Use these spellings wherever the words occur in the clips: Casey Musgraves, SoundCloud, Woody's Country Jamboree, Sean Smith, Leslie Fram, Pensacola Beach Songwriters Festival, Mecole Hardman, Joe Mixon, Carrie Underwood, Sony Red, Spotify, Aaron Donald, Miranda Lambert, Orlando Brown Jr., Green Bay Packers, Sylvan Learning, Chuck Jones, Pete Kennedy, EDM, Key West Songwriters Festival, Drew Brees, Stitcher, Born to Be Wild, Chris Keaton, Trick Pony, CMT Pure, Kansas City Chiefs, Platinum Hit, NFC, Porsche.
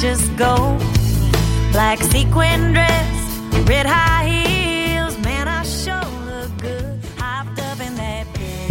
just go. Black sequin dress, red high heels, man, I sure look good. Hopped up in that bed.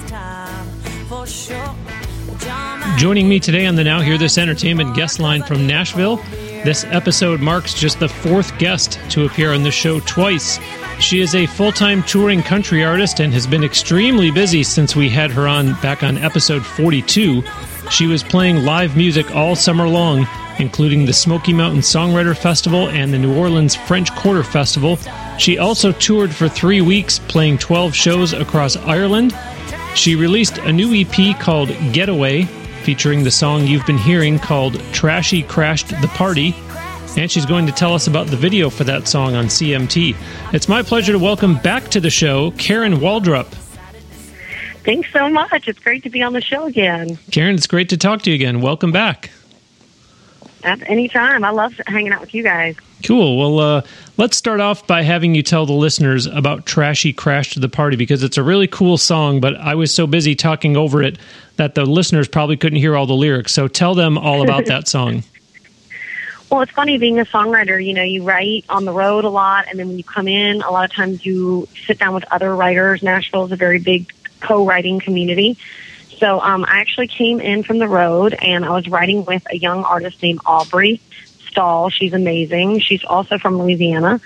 Joining me today on the Now Hear This Entertainment guest line from Nashville, this episode marks just the fourth guest to appear on the show twice. She is a full-time touring country artist and has been extremely busy since we had her on back on episode 42. She was playing live music all summer long, including the Smoky Mountain Songwriter Festival and the New Orleans French Quarter Festival. She also toured for 3 weeks, playing 12 shows across Ireland. She released a new EP called Getaway, featuring the song you've been hearing called Trashy Crashed the Party, and she's going to tell us about the video for that song on CMT. It's my pleasure to welcome back to the show Karen Waldrup. Thanks so much. It's great to be on the show again. Karen, it's great to talk to you again. Welcome back. Anytime. I love hanging out with you guys. Cool. Well, let's start off by having you tell the listeners about Trashy Crashed the Party, because it's a really cool song, but I was so busy talking over it that the listeners probably couldn't hear all the lyrics. So tell them all about that song. Well, it's funny being a songwriter, you know, you write on the road a lot, and then when you come in, a lot of times you sit down with other writers. Nashville is a very big co-writing community. So I actually came in from the road, and I was writing with a young artist named Aubrey Stahl. She's amazing. She's also from Louisiana.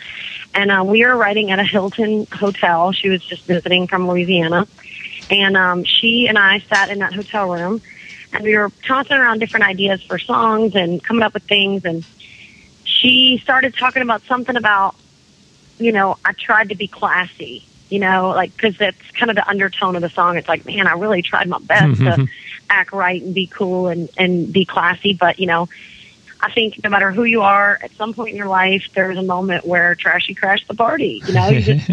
And we were writing at a Hilton hotel. She was just visiting from Louisiana. And she and I sat in that hotel room, and we were tossing around different ideas for songs and coming up with things. And she started talking about something about, you know, I tried to be classy, you know, like, because that's kind of the undertone of the song. It's like, man, I really tried my best to act right and be cool and be classy. But, you know, I think no matter who you are, at some point in your life, there's a moment where Trashy crashed the party. You know, you, just,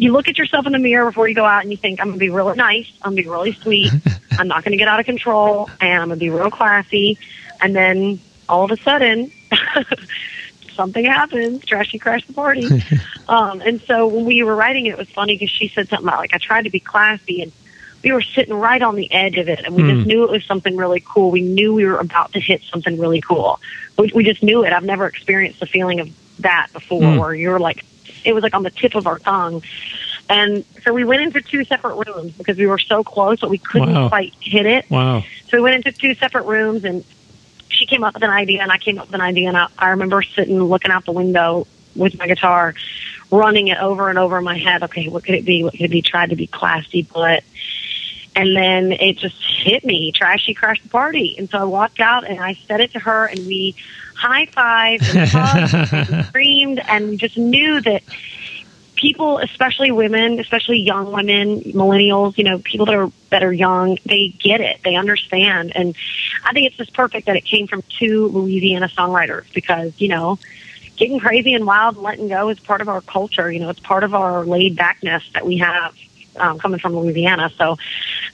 you look at yourself in the mirror before you go out and you think, I'm going to be really nice. I'm going to be really sweet. I'm not going to get out of control. And I'm going to be real classy. And then all of a sudden, something happens. Trashy crashed the party. And so when we were writing it, it was funny because she said something about, like, I tried to be classy, and we were sitting right on the edge of it, and we just knew it was something really cool. We knew we were about to hit something really cool. We just knew it. I've never experienced the feeling of that before, where you were like, it was like on the tip of our tongue. And so we went into two separate rooms because we were so close, but we couldn't quite hit it. So we went into two separate rooms, and she came up with an idea, and I came up with an idea, and I remember sitting looking out the window with my guitar, running it over and over in my head. Okay, what could it be? What could it be? Tried to be classy, but... And then it just hit me. Trashy crashed the party. And so I walked out and I said it to her, and we high-fived and hugged and screamed, and we just knew that people, especially women, especially young women, millennials, you know, people that are young, they get it. They understand. And I think it's just perfect that it came from two Louisiana songwriters, because, you know, getting crazy and wild and letting go is part of our culture. You know, it's part of our laid-backness that we have. Coming from Louisiana, so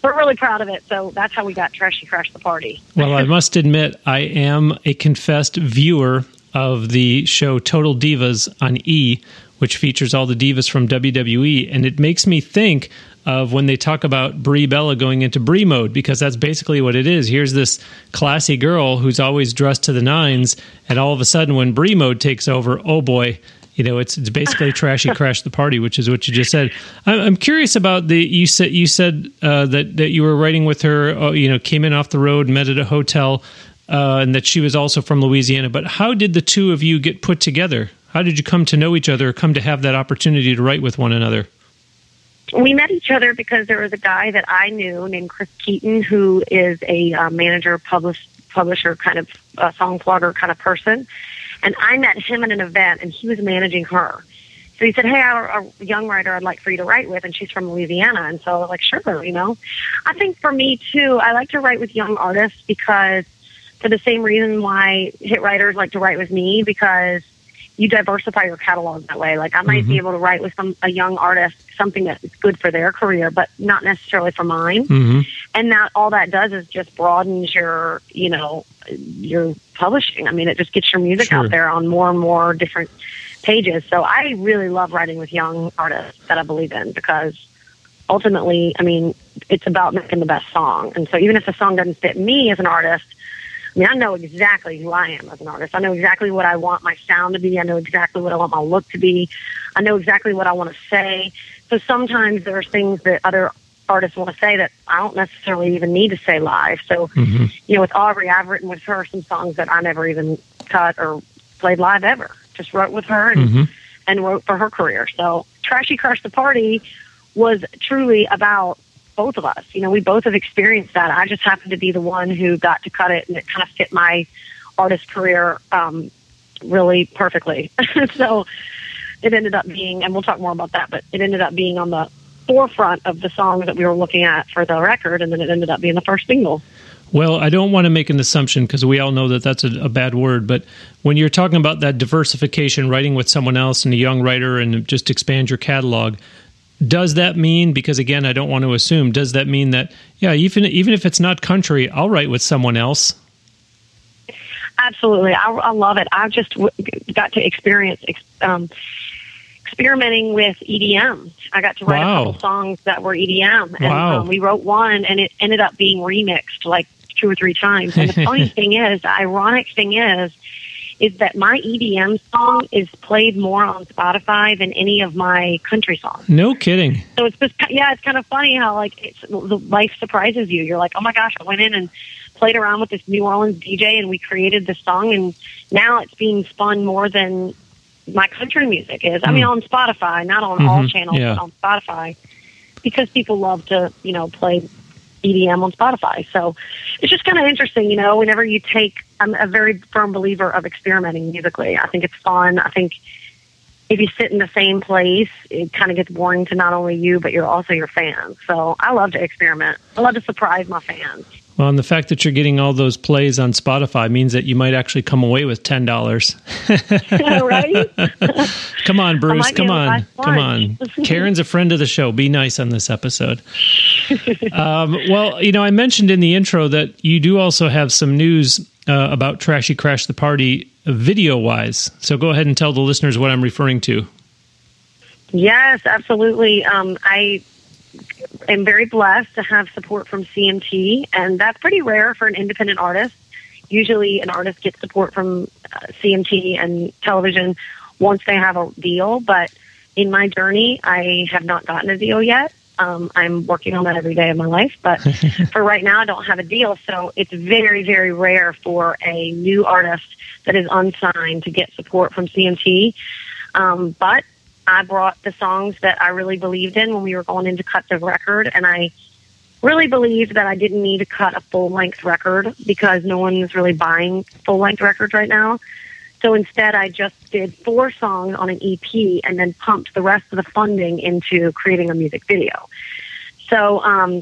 we're really proud of it. So that's how we got Trashy Crashed the Party. Well, I must admit, I am a confessed viewer of the show Total Divas on E, which features all the divas from WWE, and it makes me think of when they talk about Brie Bella going into Brie mode, because that's basically what it is. Here's this classy girl who's always dressed to the nines, and all of a sudden when Brie mode takes over, oh boy, you know, it's basically Trashy Crashed the Party, which is what you just said. I'm curious about the you said that you were writing with her. You know, came in off the road, met at a hotel, and that she was also from Louisiana. But how did the two of you get put together? How did you come to know each other, come to have that opportunity to write with one another? We met each other because there was a guy that I knew named Chris Keaton, who is a manager, publisher, kind of song blogger kind of person. And I met him at an event, and he was managing her. So he said, hey, a young writer I'd like for you to write with, and she's from Louisiana. And so I was like, sure, you know. I think for me, too, I like to write with young artists because for the same reason why hit writers like to write with me, because you diversify your catalog that way. Like I might be able to write with a young artist something that is good for their career, but not necessarily for mine. And that all that does is just broadens your, you know, your publishing. I mean, it just gets your music out there on more and more different pages. So I really love writing with young artists that I believe in, because ultimately, I mean, it's about making the best song. And so even if the song doesn't fit me as an artist, I mean, I know exactly who I am as an artist. I know exactly what I want my sound to be. I know exactly what I want my look to be. I know exactly what I want to say. So sometimes there are things that other artists want to say that I don't necessarily even need to say live. So, you know, with Aubrey, I've written with her some songs that I never even cut or played live ever. Just wrote with her and wrote for her career. So Trashy Crashed the Party was truly about both of us. You know, we both have experienced that. I just happened to be the one who got to cut it, and it kind of fit my artist career really perfectly. So it ended up being, and we'll talk more about that, but it ended up being on the forefront of the song that we were looking at for the record, and then it ended up being the first single. Well, I don't want to make an assumption, because we all know that that's a bad word, but when you're talking about that diversification, writing with someone else and a young writer and just expand your catalog, does that mean, because again, I don't want to assume, does that mean that, yeah, even if it's not country, I'll write with someone else? Absolutely. I love it. I just got to experience experimenting with EDM. I got to write a couple songs that were EDM. And we wrote one, and it ended up being remixed like 2 or 3 times. And the funny thing is, the ironic thing is that my EDM song is played more on Spotify than any of my country songs. No kidding. So it's just, yeah, it's kind of funny how like the life surprises you. You're like, oh my gosh, I went in and played around with this New Orleans DJ, and we created this song, and now it's being spun more than my country music is. I mean, on Spotify, not on all channels, but on Spotify, because people love to, you know, play EDM on Spotify. So it's just kind of interesting, you know, whenever you take, I'm a very firm believer of experimenting musically. I think it's fun. I think if you sit in the same place, it kind of gets boring to not only you, but you're also your fans. So I love to experiment. I love to surprise my fans. Well, and the fact that you're getting all those plays on Spotify means that you might actually come away with $10. Right? Come on, Bruce. Come on. Come on. Karen's a friend of the show. Be nice on this episode. Well, you know, I mentioned in the intro that you do also have some news about Trashy Crash the Party video-wise. So go ahead and tell the listeners what I'm referring to. Yes, absolutely. I am very blessed to have support from CMT, and that's pretty rare for an independent artist. Usually an artist gets support from CMT and television once they have a deal, but in my journey, I have not gotten a deal yet. I'm working on that every day of my life, but for right now, I don't have a deal. So it's very, very rare for a new artist that is unsigned to get support from CMT. But I brought the songs that I really believed in when we were going in to cut the record. And I really believed that I didn't need to cut a full length record because no one is really buying full length records right now. So instead, I just did 4 songs on an EP and then pumped the rest of the funding into creating a music video. So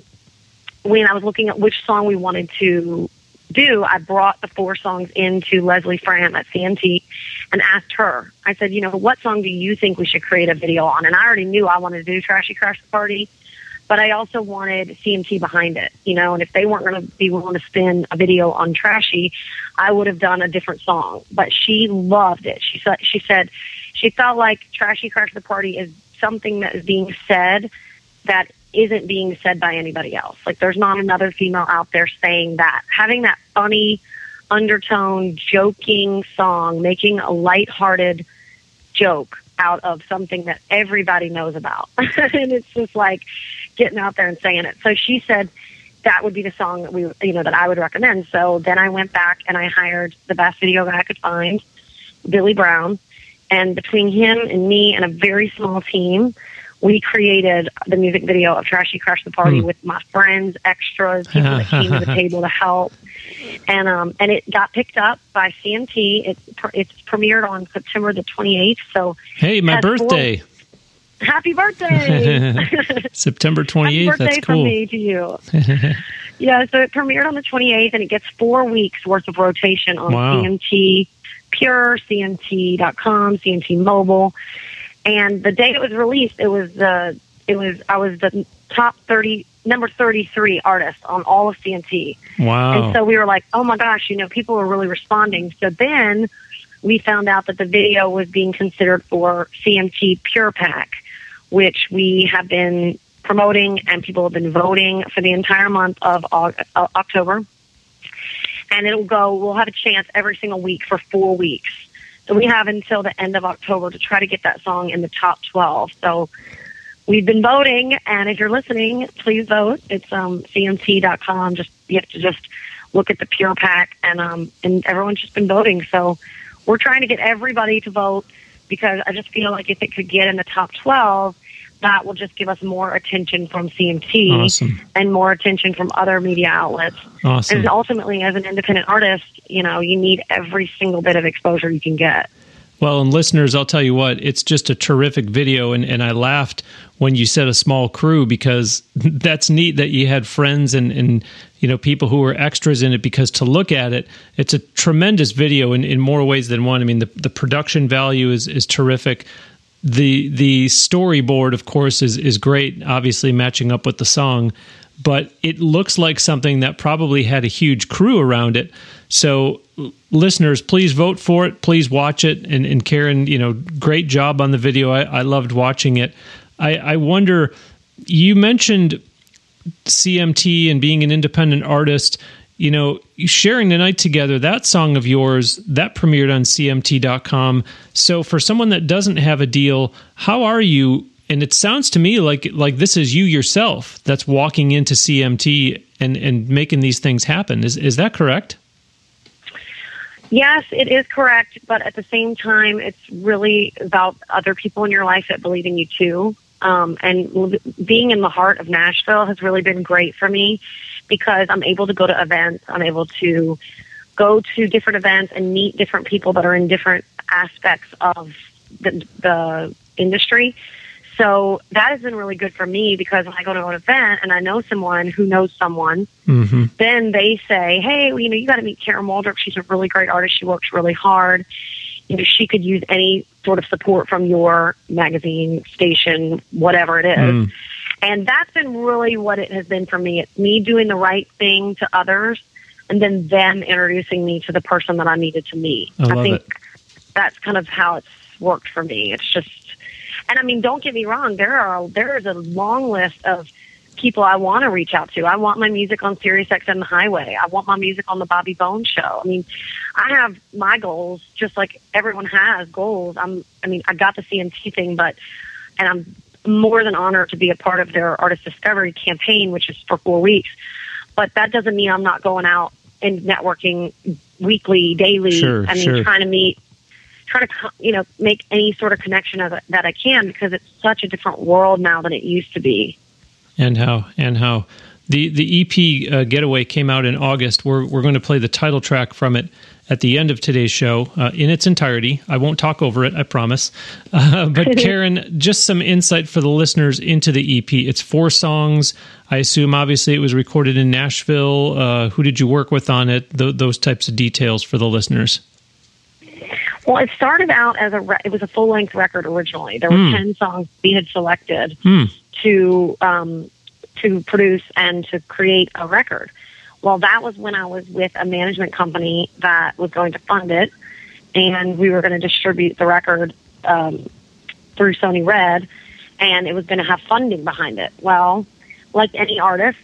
when I was looking at which song we wanted to do, I brought the 4 songs into Leslie Fram at CMT and asked her. I said, you know, what song do you think we should create a video on? And I already knew I wanted to do Trashy Crash the Party, but I also wanted CMT behind it, you know, and if they weren't going to be willing to spin a video on Trashy, I would have done a different song. But she loved it. She said she felt like Trashy Crash the Party is something that is being said that isn't being said by anybody else. Like there's not another female out there saying that. Having that funny undertone, joking song, making a lighthearted joke out of something that everybody knows about. And it's just like getting out there and saying it. So she said that would be the song that we, you know, that I would recommend. So then I went back and I hired the best video guy I could find, Billy Brown, And between him and me and a very small team, we created the music video of Trashy Crashed the Party with my friends, extras, people that came to the table to help. And it got picked up by CMT. It's premiered on September the 28th. So hey, my birthday. Happy birthday! September 28th, happy birthday, that's cool. From me to you. Yeah, so it premiered on the 28th, and it gets 4 weeks' worth of rotation on CMT Pure, CMT.com, CMT Mobile. And the day it was released, I was the top 30, number 33 artist on all of CMT. Wow. And so we were like, oh my gosh, you know, people were really responding. So then we found out that the video was being considered for CMT Pure Pack, which we have been promoting, and people have been voting for the entire month of October. And it'll go, we'll have a chance every single week for 4 weeks. So we have until the end of October to try to get that song in the top 12. So we've been voting, and if you're listening, please vote. It's cmt.com. You have to just look at the Pure Pack, and everyone's just been voting. So we're trying to get everybody to vote, because I just feel like if it could get in the top 12, that will just give us more attention from CMT and more attention from other media outlets. Awesome. And ultimately, as an independent artist, you know, you need every single bit of exposure you can get. Well, and listeners, I'll tell you what, it's just a terrific video. And I laughed when you said a small crew, because that's neat that you had friends and you know, people who were extras in it, because to look at it, it's a tremendous video in more ways than one. I mean, the production value is terrific. The storyboard, of course, is great, obviously matching up with the song, but it looks like something that probably had a huge crew around it. So listeners, please vote for it. Please watch it. And Karen, you know, great job on the video. I loved watching it. I wonder, you mentioned CMT and being an independent artist, you know, sharing the night together, that song of yours, that premiered on CMT.com. So for someone that doesn't have a deal, how are you? And it sounds to me like this is you yourself that's walking into CMT and making these things happen. Is that correct? Yes, it is correct. But at the same time, it's really about other people in your life that believe in you too. And being in the heart of Nashville has really been great for me, because I'm able to go to events. I'm able to go to different events and meet different people that are in different aspects of the industry. So that has been really good for me, because when I go to an event and I know someone who knows someone, then they say, hey, well, you know, you got to meet Karen Waldrup. She's a really great artist. She works really hard. You know, she could use any sort of support from your magazine, station, whatever it is. And that's been really what it has been for me. It's me doing the right thing to others, and then them introducing me to the person that I needed to meet. I think that's kind of how it's worked for me. It's just, and I mean, don't get me wrong, there is a long list of people I want to reach out to. I want my music on SiriusXM The Highway. I want my music on the Bobby Bones show. I mean, I have my goals, just like everyone has goals. I got the CMT thing, and I'm more than honored to be a part of their artist discovery campaign, which is for 4 weeks. But that doesn't mean I'm not going out and networking weekly, daily. Trying to you know, make any sort of connection that I can, because it's such a different world now than it used to be. And how the EP Getaway came out in August. We're going to play the title track from it at the end of today's show in its entirety. I won't talk over it, I promise. But Karen, just some insight for the listeners into the EP. It's 4 songs. I assume, obviously, it was recorded in Nashville. Who did you work with on it? Those types of details for the listeners. Well, it started out as it was a full-length record originally. There were 10 songs we had selected to produce and to create a record. Well, that was when I was with a management company that was going to fund it, and we were going to distribute the record through Sony Red, and it was going to have funding behind it. Well, like any artist,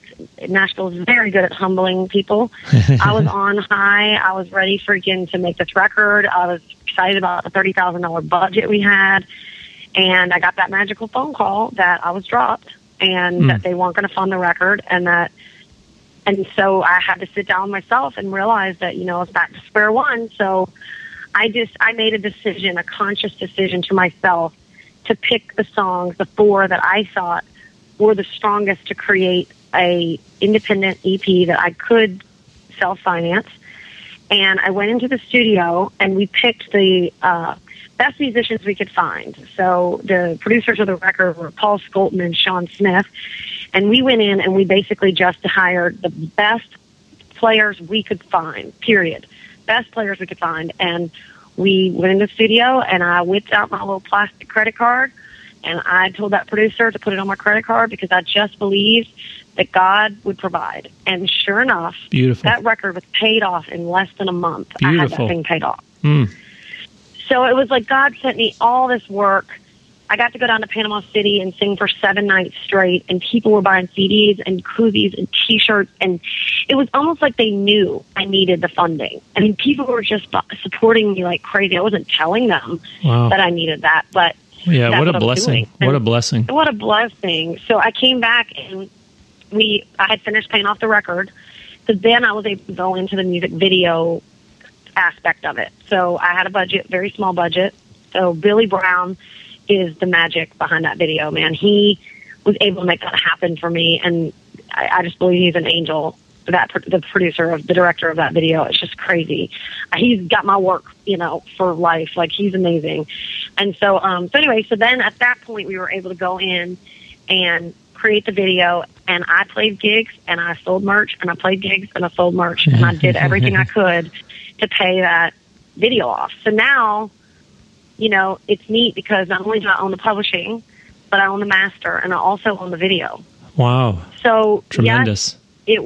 Nashville is very good at humbling people. I was on high. I was ready freaking to make this record. I was excited about the $30,000 budget we had, and I got that magical phone call that I was dropped and that they weren't going to fund the record, and so I had to sit down myself and realize that, you know, it's back to square one. So I made a decision, a conscious decision to myself, to pick the songs, the four that I thought were the strongest, to create a independent EP that I could self-finance. And I went into the studio and we picked the best musicians we could find. So the producers of the record were Paul Sculthorpe and Sean Smith. And we went in and we basically just hired the best players we could find, period. Best players we could find. And we went in the studio and I whipped out my little plastic credit card and I told that producer to put it on my credit card because I just believed that God would provide. And sure enough, beautiful, that record was paid off in less than a month. Beautiful. I had that thing paid off. Mm. So it was like God sent me all this work. I got to go down to Panama City and sing for 7 nights straight, and people were buying CDs and koozies and T-shirts, and it was almost like they knew I needed the funding. I mean, people were just supporting me like crazy. I wasn't telling them that I needed that, but yeah, that's what a blessing! What a blessing! What a blessing! So I came back and I had finished paying off the record, so then I was able to go into the music video aspect of it. So I had a budget, very small budget. So Billy Brown is the magic behind that video, man. He was able to make that happen for me, and I just believe he's an angel. The director of that video, it's just crazy. He's got my work, for life. Like, he's amazing. And so, so then at that point we were able to go in and create the video, and I played gigs and I sold merch and I played gigs and I sold merch and I did everything I could to pay that video off. So now, it's neat because not only do I own the publishing, but I own the master and I also own the video. Wow. So tremendous. Yes,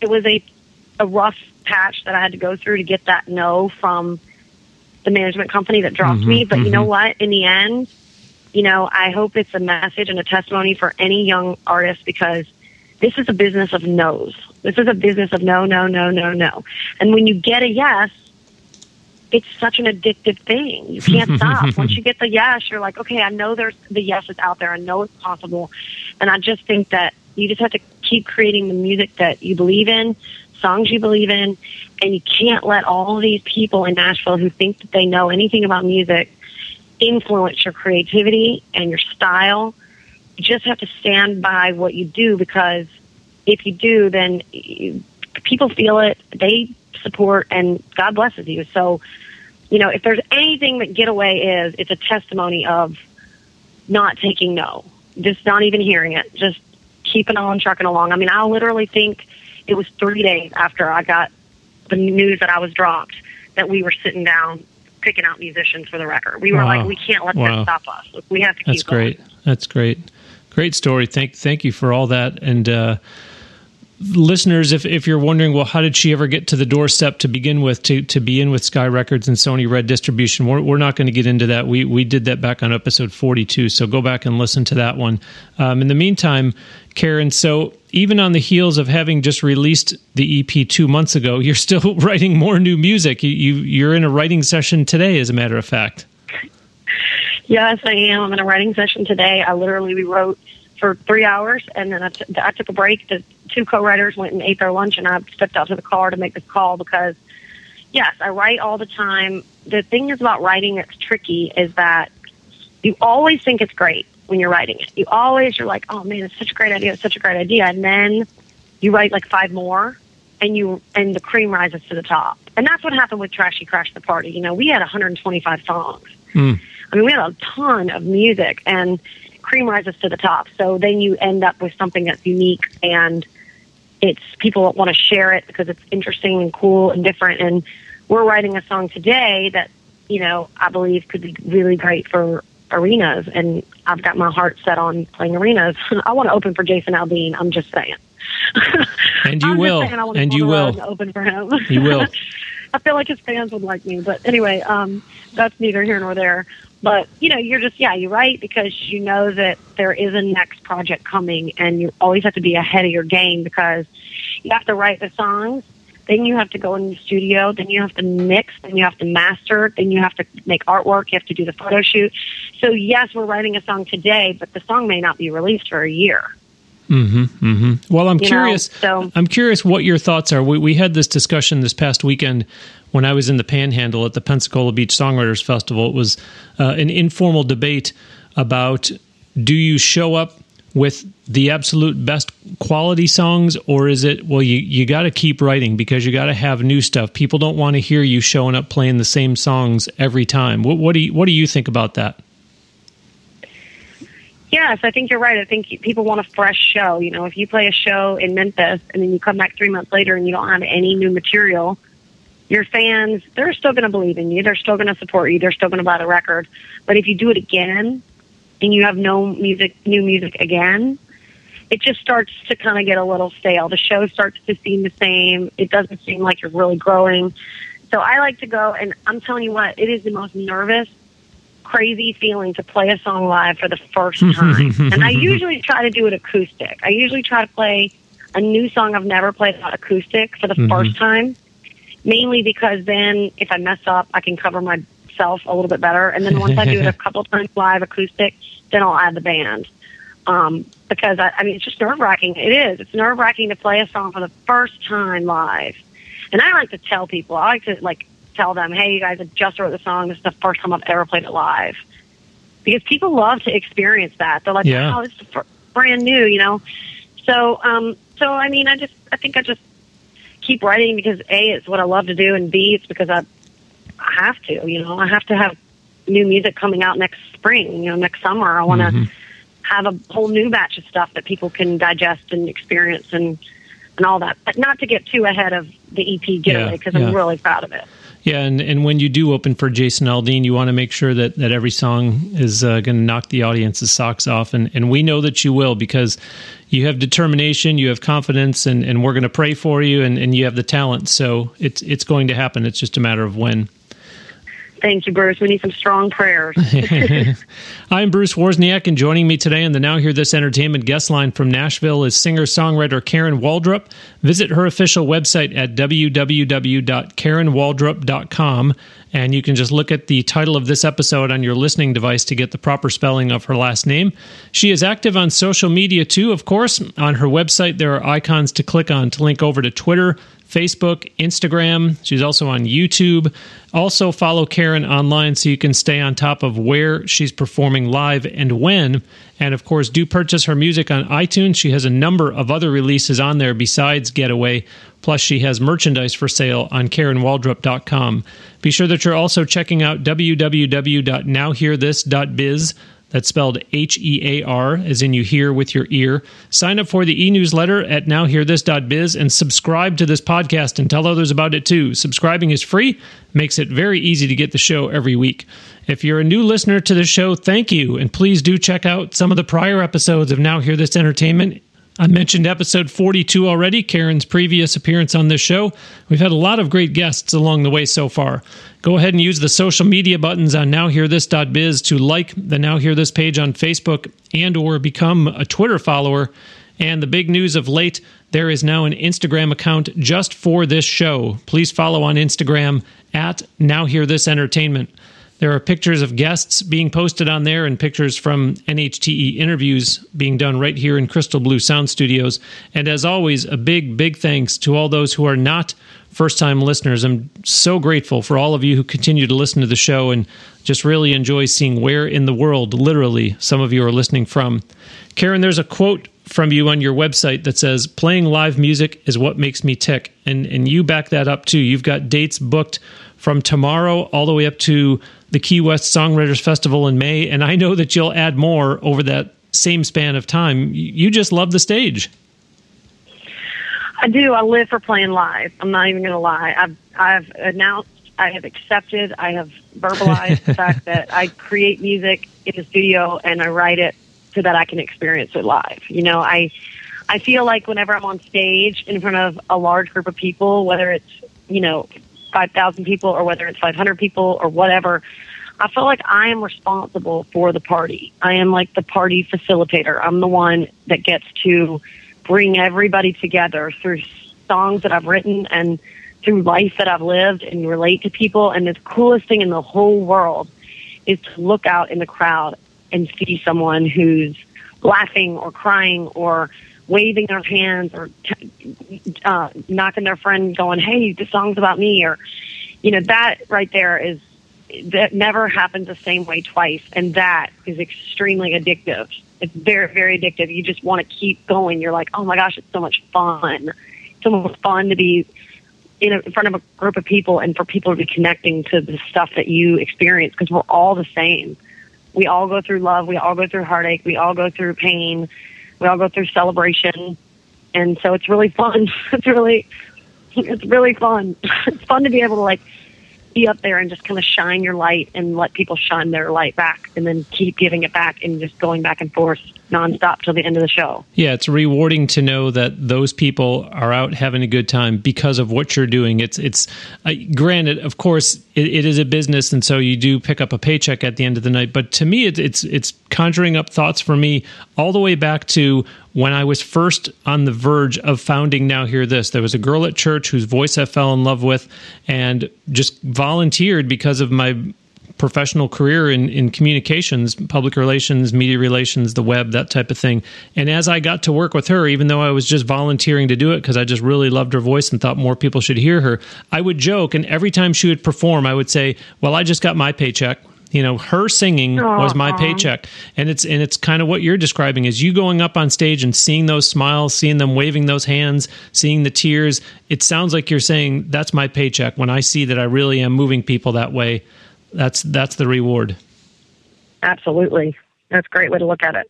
it was a rough patch that I had to go through to get that no from the management company that dropped me. But you know what? In the end, I hope it's a message and a testimony for any young artist, because this is a business of no's. This is a business of no, no, no, no, no. And when you get a yes, it's such an addictive thing. You can't stop. Once you get the yes, you're like, okay, I know the yes is out there. I know it's possible. And I just think that you just have to keep creating the music that you believe in, songs you believe in, and you can't let all these people in Nashville who think that they know anything about music influence your creativity and your style. You just have to stand by what you do, because if you do, then people feel it, they support, and God blesses you. So, if there's anything that Getaway is, it's a testimony of not taking no, just not even hearing it, just keeping on trucking along. I mean, I literally think it was 3 days after I got the news that I was dropped that we were sitting down picking out musicians for the record. We were like, we can't let that stop us. We have to keep going. That's great. That's great. Great story. Thank you for all that. And listeners, if you're wondering, well, how did she ever get to the doorstep to begin with, to be in with Sky Records and Sony Red Distribution, we're not going to get into that. We did that back on episode 42, so go back and listen to that one. In the meantime, Karen, so even on the heels of having just released the EP 2 months ago, you're still writing more new music. You're in a writing session today, as a matter of fact. Yes, I am. I'm in a writing session today. We wrote for 3 hours, and then I took a break. The two co-writers went and ate their lunch, and I stepped out to the car to make this call because, yes, I write all the time. The thing is about writing that's tricky is that you always think it's great when you're writing it. You're like, oh, man, it's such a great idea. And then you write like 5 more, and the cream rises to the top. And that's what happened with Trashy Crashed the Party. We had 125 songs. Mm. I mean, we had a ton of music, and cream rises to the top. So then you end up with something that's unique, and it's people want to share it because it's interesting and cool and different. And we're writing a song today that, I believe could be really great for arenas. And I've got my heart set on playing arenas. I want to open for Jason Aldean. I'm just saying. And you will. And you will. Open for him. You will. I feel like his fans would like me, but anyway, that's neither here nor there. But, you write because you know that there is a next project coming, and you always have to be ahead of your game because you have to write the songs, then you have to go in the studio, then you have to mix, then you have to master, then you have to make artwork, you have to do the photo shoot. So, yes, we're writing a song today, but the song may not be released for a year. Mm-hmm, mm-hmm. Well, I'm curious what your thoughts are. We had this discussion this past weekend when I was in the Panhandle at the Pensacola Beach Songwriters Festival, it was an informal debate about, do you show up with the absolute best quality songs, or is it, well, you got to keep writing because you got to have new stuff. People don't want to hear you showing up playing the same songs every time. What do you think about that? Yes, I think you're right. I think people want a fresh show. You know, if you play a show in Memphis and then you come back 3 months later and you don't have any new material, your fans, they're still going to believe in you. They're still going to support you. They're still going to buy the record. But if you do it again and you have no music, new music again, it just starts to kind of get a little stale. The show starts to seem the same. It doesn't seem like you're really growing. So I like to go, and I'm telling you what, it is the most nervous, crazy feeling to play a song live for the first time. And I usually try to do it acoustic. I usually try to play a new song I've never played on acoustic for the first time, mainly because then if I mess up, I can cover myself a little bit better. And then once I do it a couple times live acoustic, then I'll add the band. Because, I mean, it's just nerve-wracking. It is. It's nerve-wracking to play a song for the first time live. And I like to tell people, I like to, like, tell them, hey, you guys, I just wrote the song. This is the first time I've ever played it live. Because people love to experience that. They're like, wow, this is brand new, you know. So I mean, I think I just keep writing because, A, it's what I love to do, and B, it's because I have to, you know. I have to have new music coming out next spring, you know, next summer. I want to have a whole new batch of stuff that people can digest and experience and all that. But not to get too ahead of the EP Getaway, because I'm really proud of it. Yeah, and when you do open for Jason Aldean, you want to make sure that every song is going to knock the audience's socks off. And we know that you will, because you have determination, you have confidence, and we're going to pray for you, and you have the talent. So it's going to happen. It's just a matter of when. Thank you, Bruce. We need some strong prayers. I'm Bruce Wozniak, and joining me today on the Now Hear This Entertainment guest line from Nashville is singer-songwriter Karen Waldrup. Visit her official website at www.karenwaldrup.com, and you can just look at the title of this episode on your listening device to get the proper spelling of her last name. She is active on social media, too, of course. On her website, there are icons to click on to link over to Twitter, Facebook, Instagram. She's also on YouTube. Also follow Karen online so you can stay on top of where she's performing live and when. And of course, do purchase her music on iTunes. She has a number of other releases on there besides Getaway. Plus, she has merchandise for sale on KarenWaldrup.com. Be sure that you're also checking out www.nowhearthis.biz. That's spelled H-E-A-R, as in you hear with your ear. Sign up for the e-newsletter at nowhearthis.biz and subscribe to this podcast and tell others about it too. Subscribing is free, makes it very easy to get the show every week. If you're a new listener to the show, thank you. And please do check out some of the prior episodes of Now Hear This Entertainment. I mentioned episode 42 already, Karen's previous appearance on this show. We've had a lot of great guests along the way so far. Go ahead and use the social media buttons on nowhearthis.biz to like the Now Hear This page on Facebook and or become a Twitter follower. And the big news of late, there is now an Instagram account just for this show. Please follow on Instagram at Now Hear This Entertainment. There are pictures of guests being posted on there and pictures from NHTE interviews being done right here in Crystal Blue Sound Studios. And as always, a big, big thanks to all those who are not first-time listeners. I'm so grateful for all of you who continue to listen to the show and just really enjoy seeing where in the world, literally, some of you are listening from. Karen, there's a quote from you on your website that says, playing live music is what makes me tick. And you back that up, too. You've got dates booked from tomorrow all the way up to the Key West Songwriters Festival in May, and I know that you'll add more over that same span of time. You just love the stage. I do. I live for playing live. I'm not even going to lie. I've announced, I have accepted, I have verbalized the fact that I create music in the studio and I write it so that I can experience it live. You know, I feel like whenever I'm on stage in front of a large group of people, whether it's, you know, 5,000 people or whether it's 500 people or whatever, I feel like I am responsible for the party. I am like the party facilitator. I'm the one that gets to bring everybody together through songs that I've written and through life that I've lived and relate to people. And the coolest thing in the whole world is to look out in the crowd and see someone who's laughing or crying or waving their hands or knocking their friend going, hey, this song's about me. Or you know, that right there is, that never happens the same way twice. And that is extremely addictive. It's very, very addictive. You just want to keep going. You're like, oh my gosh, it's so much fun. It's so much fun to be in front of a group of people and for people to be connecting to the stuff that you experience, because we're all the same. We all go through love. We all go through heartache. We all go through pain. We all go through celebration. And so it's really fun. It's really fun. It's fun to be able to, like, be up there and just kind of shine your light and let people shine their light back, and then keep giving it back and just going back and forth nonstop till the end of the show. Yeah, it's rewarding to know that those people are out having a good time because of what you're doing. It's granted, of course, it is a business, and so you do pick up a paycheck at the end of the night. But to me, it's conjuring up thoughts for me all the way back to when I was first on the verge of founding Now Hear This. There was a girl at church whose voice I fell in love with and just volunteered because of my professional career in communications, public relations, media relations, the web, that type of thing. And as I got to work with her, even though I was just volunteering to do it because I just really loved her voice and thought more people should hear her, I would joke, and every time she would perform, I would say, well, I just got my paycheck. You know, her singing was my paycheck. And it's kind of what you're describing, is you going up on stage and seeing those smiles, seeing them waving those hands, seeing the tears. It sounds like you're saying, that's my paycheck. When I see that I really am moving people that way, that's the reward. Absolutely. That's a great way to look at it.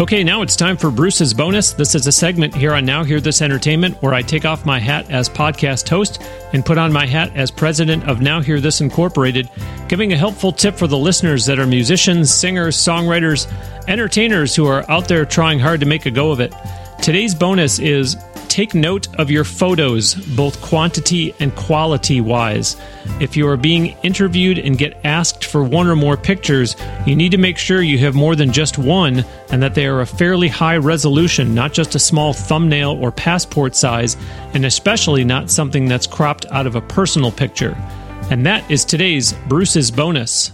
Okay, now it's time for Bruce's Bonus. This is a segment here on Now Hear This Entertainment where I take off my hat as podcast host and put on my hat as president of Now Hear This Incorporated, giving a helpful tip for the listeners that are musicians, singers, songwriters, entertainers who are out there trying hard to make a go of it. Today's bonus is take note of your photos, both quantity and quality-wise. If you are being interviewed and get asked for one or more pictures, you need to make sure you have more than just one and that they are a fairly high resolution, not just a small thumbnail or passport size, and especially not something that's cropped out of a personal picture. And that is today's Bruce's Bonus.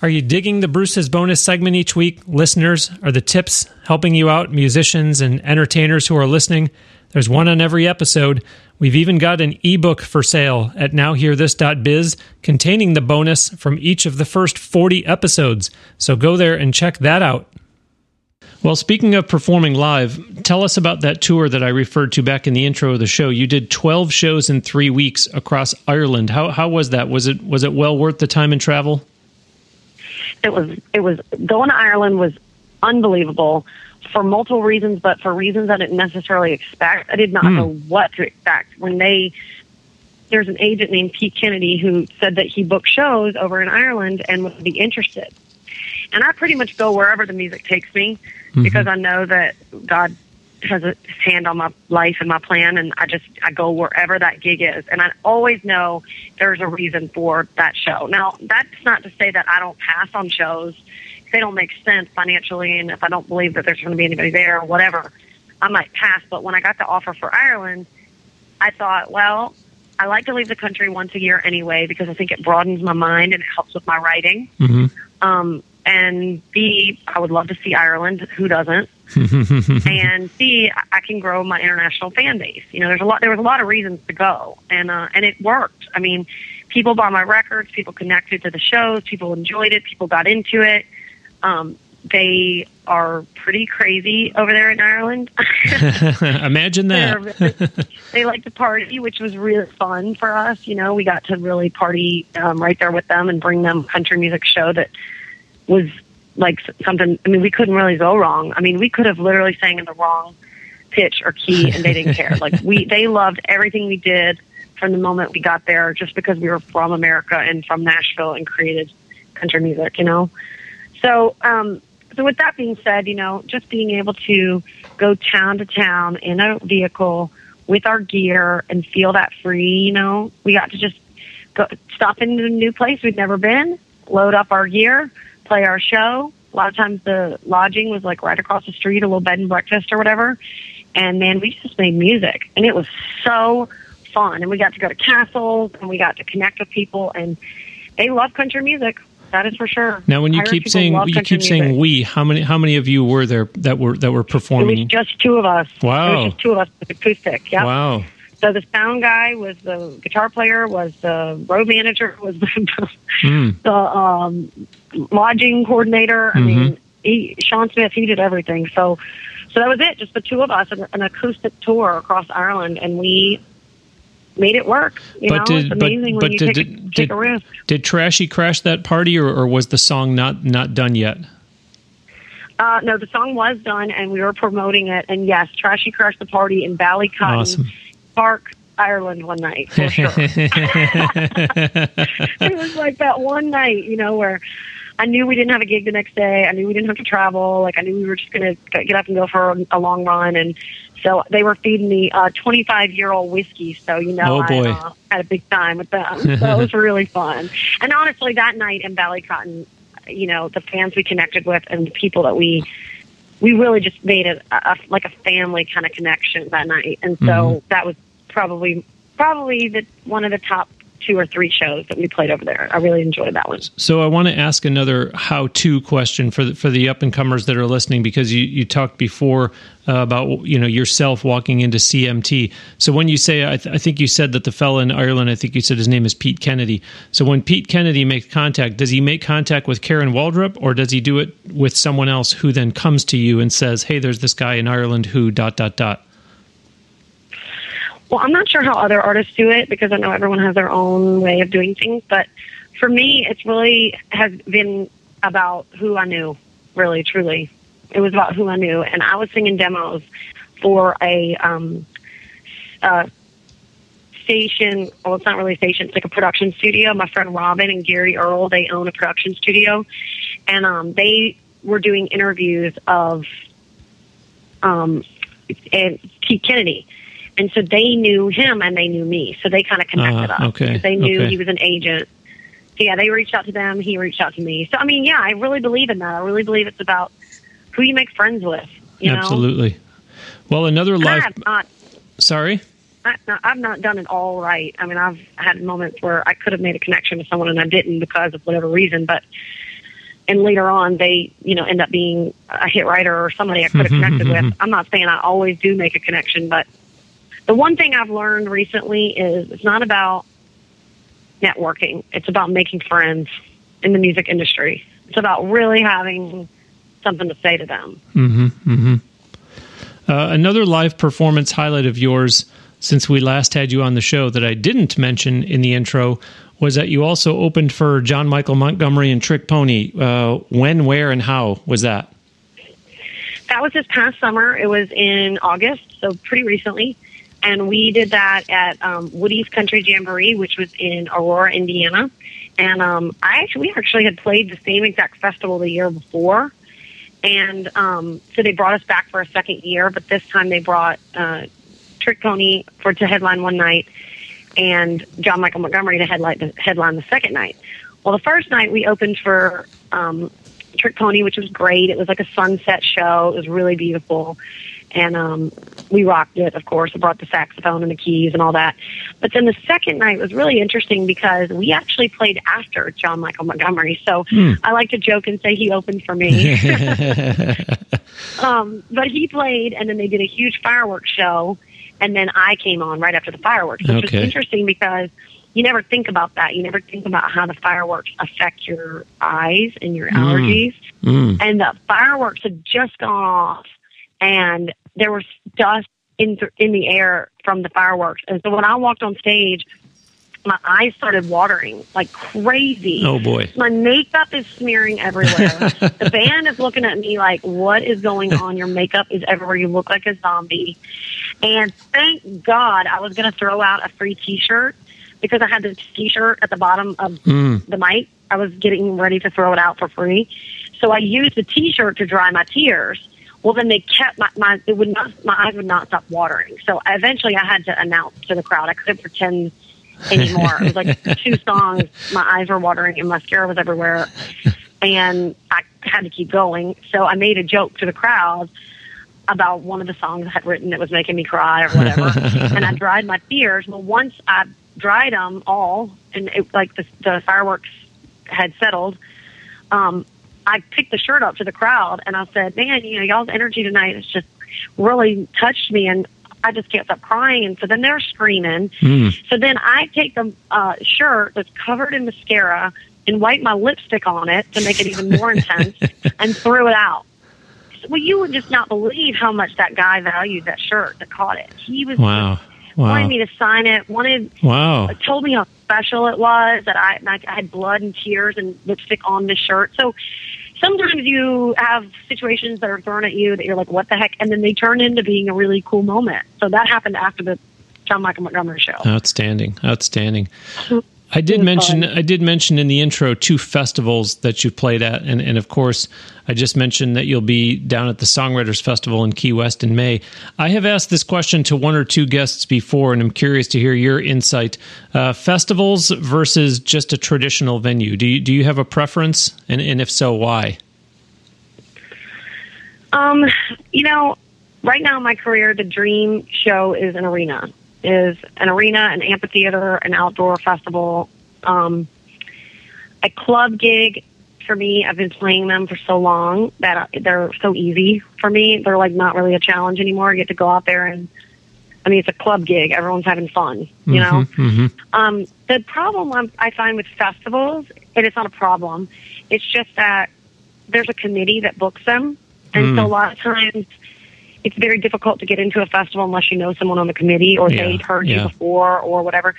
Are you digging the Bruce's Bonus segment each week? Listeners, are the tips helping you out, musicians and entertainers who are listening? There's one on every episode. We've even got an ebook for sale at nowhearthis.biz containing the bonus from each of the first 40 episodes. So go there and check that out. Well, speaking of performing live, tell us about that tour that I referred to back in the intro of the show. You did 12 shows in 3 weeks across Ireland. How was that? Was it well worth the time and travel? It was going to Ireland was unbelievable. For multiple reasons, but for reasons I didn't necessarily expect. I did not know what to expect. There's an agent named Pete Kennedy who said that he booked shows over in Ireland and would be interested. And I pretty much go wherever the music takes me because I know that God has his hand on my life and my plan, and I go wherever that gig is. And I always know there's a reason for that show. Now, that's not to say that I don't pass on shows. They don't make sense financially, and if I don't believe that there's going to be anybody there or whatever, I might pass. But when I got the offer for Ireland, I thought, well, I like to leave the country once a year anyway because I think it broadens my mind and it helps with my writing. And B, I would love to see Ireland. Who doesn't? And C, I can grow my international fan base. You know, there was a lot of reasons to go, and it worked. I mean, people bought my records, people connected to the shows, people enjoyed it, people got into it. They are pretty crazy over there in Ireland. Imagine that. They like to party, which was really fun for us. You know, we got to really party right there with them and bring them country music show that was like something. I mean, we couldn't really go wrong. I mean, we could have literally sang in the wrong pitch or key, and they didn't care. They loved everything we did from the moment we got there, just because we were from America and from Nashville and created country music. You know. So with that being said, you know, just being able to go town to town in a vehicle with our gear and feel that free, you know, we got to just stop in a new place we'd never been, load up our gear, play our show. A lot of times the lodging was like right across the street, a little bed and breakfast or whatever. And man, we just made music, and it was so fun. And we got to go to castles, and we got to connect with people, and they love country music. That is for sure. Now, when you keep saying we, how many of you were there that were performing? It was just two of us. Wow. It was just two of us with acoustic. Yeah. Wow. So the sound guy was the guitar player, was the road manager, was the lodging coordinator. Mm-hmm. I mean, Sean Smith, he did everything. So that was it, just the two of us, an acoustic tour across Ireland, and we made it work. You know, it's amazing when you take a risk. Did Trashy crash that party, or was the song not done yet? No, the song was done, and we were promoting it. And yes, Trashy crashed the party in Ballycotton. Awesome. Park, Ireland, one night for sure. It was like that one night, you know, where I knew we didn't have a gig the next day. I knew we didn't have to travel. Like, I knew we were just going to get up and go for a long run. And so they were feeding me 25-year-old whiskey. So, you know, I had a big time with them. So it was really fun. And honestly, that night in Ballycotton, you know, the fans we connected with and the people that we really just made it like a family kind of connection that night. And so that was probably one of the top 2 or 3 shows that we played over there. I really enjoyed that one. So I want to ask another how-to question for the up-and-comers that are listening, because you talked before about, you know, yourself walking into CMT. So when you say, I think you said that the fella in Ireland, I think you said his name is Pete Kennedy. So when Pete Kennedy makes contact, does he make contact with Karen Waldrup, or does he do it with someone else who then comes to you and says, hey, there's this guy in Ireland who ... Well, I'm not sure how other artists do it, because I know everyone has their own way of doing things. But for me, it's really has been about who I knew, really, truly. It was about who I knew. And I was singing demos for a station. Well, it's not really a station. It's like a production studio. My friend Robin and Gary Earl, they own a production studio. And they were doing interviews of Pete Kennedy. And so they knew him and they knew me. So they kind of connected us. Okay. They knew he was an agent. So yeah, they reached out to them. He reached out to me. So, I mean, yeah, I really believe in that. I really believe it's about who you make friends with, you know? Absolutely. Well, another live... I've not done it all right. I mean, I've had moments where I could have made a connection with someone and I didn't because of whatever reason, but... And later on, they, you know, end up being a hit writer or somebody I could have connected with. I'm not saying I always do make a connection, but... The one thing I've learned recently is it's not about networking. It's about making friends in the music industry. It's about really having something to say to them. Another live performance highlight of yours since we last had you on the show that I didn't mention in the intro was that you also opened for John Michael Montgomery and Trick Pony. When, where, and how was that? That was this past summer. It was in August, so pretty recently. And we did that at Woody's Country Jamboree, which was in Aurora, Indiana. And we actually had played the same exact festival the year before. And so they brought us back for a second year, but this time they brought Trick Pony to headline one night and John Michael Montgomery to headline the second night. Well, the first night we opened for Trick Pony, which was great. It was like a sunset show. It was really beautiful. And we rocked it, of course. I brought the saxophone and the keys and all that. But then the second night was really interesting because we actually played after John Michael Montgomery. So I like to joke and say he opened for me. But he played, and then they did a huge fireworks show, and then I came on right after the fireworks, which was interesting because you never think about that. You never think about how the fireworks affect your eyes and your allergies. And the fireworks had just gone off. And there was dust in the air from the fireworks. And so when I walked on stage, my eyes started watering like crazy. Oh, boy. My makeup is smearing everywhere. The band is looking at me like, what is going on? Your makeup is everywhere. You look like a zombie. And thank God I was going to throw out a free T-shirt because I had this T-shirt at the bottom of the mic. I was getting ready to throw it out for free. So I used the T-shirt to dry my tears. Well, then they kept my eyes would not stop watering. So eventually I had to announce to the crowd. I couldn't pretend anymore. It was like 2 songs. My eyes were watering and mascara was everywhere. And I had to keep going. So I made a joke to the crowd about one of the songs I had written that was making me cry or whatever. And I dried my tears. Well, once I dried them all and it, like the fireworks had settled, I picked the shirt up to the crowd and I said, man, you know, y'all's energy tonight has just really touched me. And I just can't stop crying. And so then they're screaming. So then I take the shirt that's covered in mascara and wipe my lipstick on it to make it even more intense and threw it out. Well, you would just not believe how much that guy valued that shirt that caught it. He was wanted me to sign it, told me how special it was, that I had blood and tears and lipstick on this shirt. So sometimes you have situations that are thrown at you that you're like, what the heck? And then they turn into being a really cool moment. So that happened after the John Michael Montgomery show. Outstanding. I did mention in the intro 2 festivals that you played at, and of course I just mentioned that you'll be down at the Songwriters Festival in Key West in May. I have asked this question to 1 or 2 guests before, and I'm curious to hear your insight. Festivals versus just a traditional venue. Do you have a preference, and if so, why? Right now in my career, the dream show is an arena. An amphitheater, an outdoor festival, a club gig. For me, I've been playing them for so long that they're so easy for me. They're like not really a challenge anymore. I get to go out there and, I mean, it's a club gig. Everyone's having fun, you know? The problem I find with festivals, and it's not a problem, it's just that there's a committee that books them. And so a lot of times, it's very difficult to get into a festival unless you know someone on the committee or they've heard you before or whatever.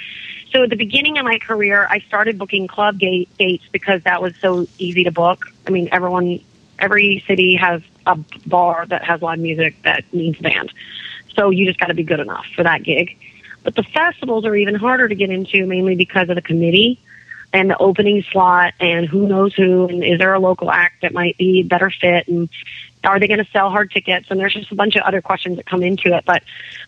So at the beginning of my career, I started booking club dates because that was so easy to book. I mean, every city has a bar that has live music that needs band. So you just got to be good enough for that gig. But the festivals are even harder to get into, mainly because of the committee and the opening slot and who knows who, and is there a local act that might be a better fit, and are they going to sell hard tickets? And there's just a bunch of other questions that come into it. But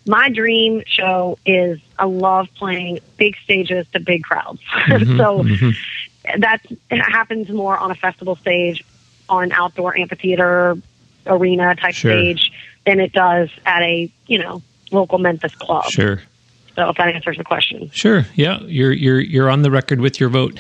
my dream show is I love playing big stages to big crowds. That happens more on a festival stage, on an outdoor amphitheater arena type stage, than it does at a, local Memphis club. So if that answers the question. You're on the record with your vote.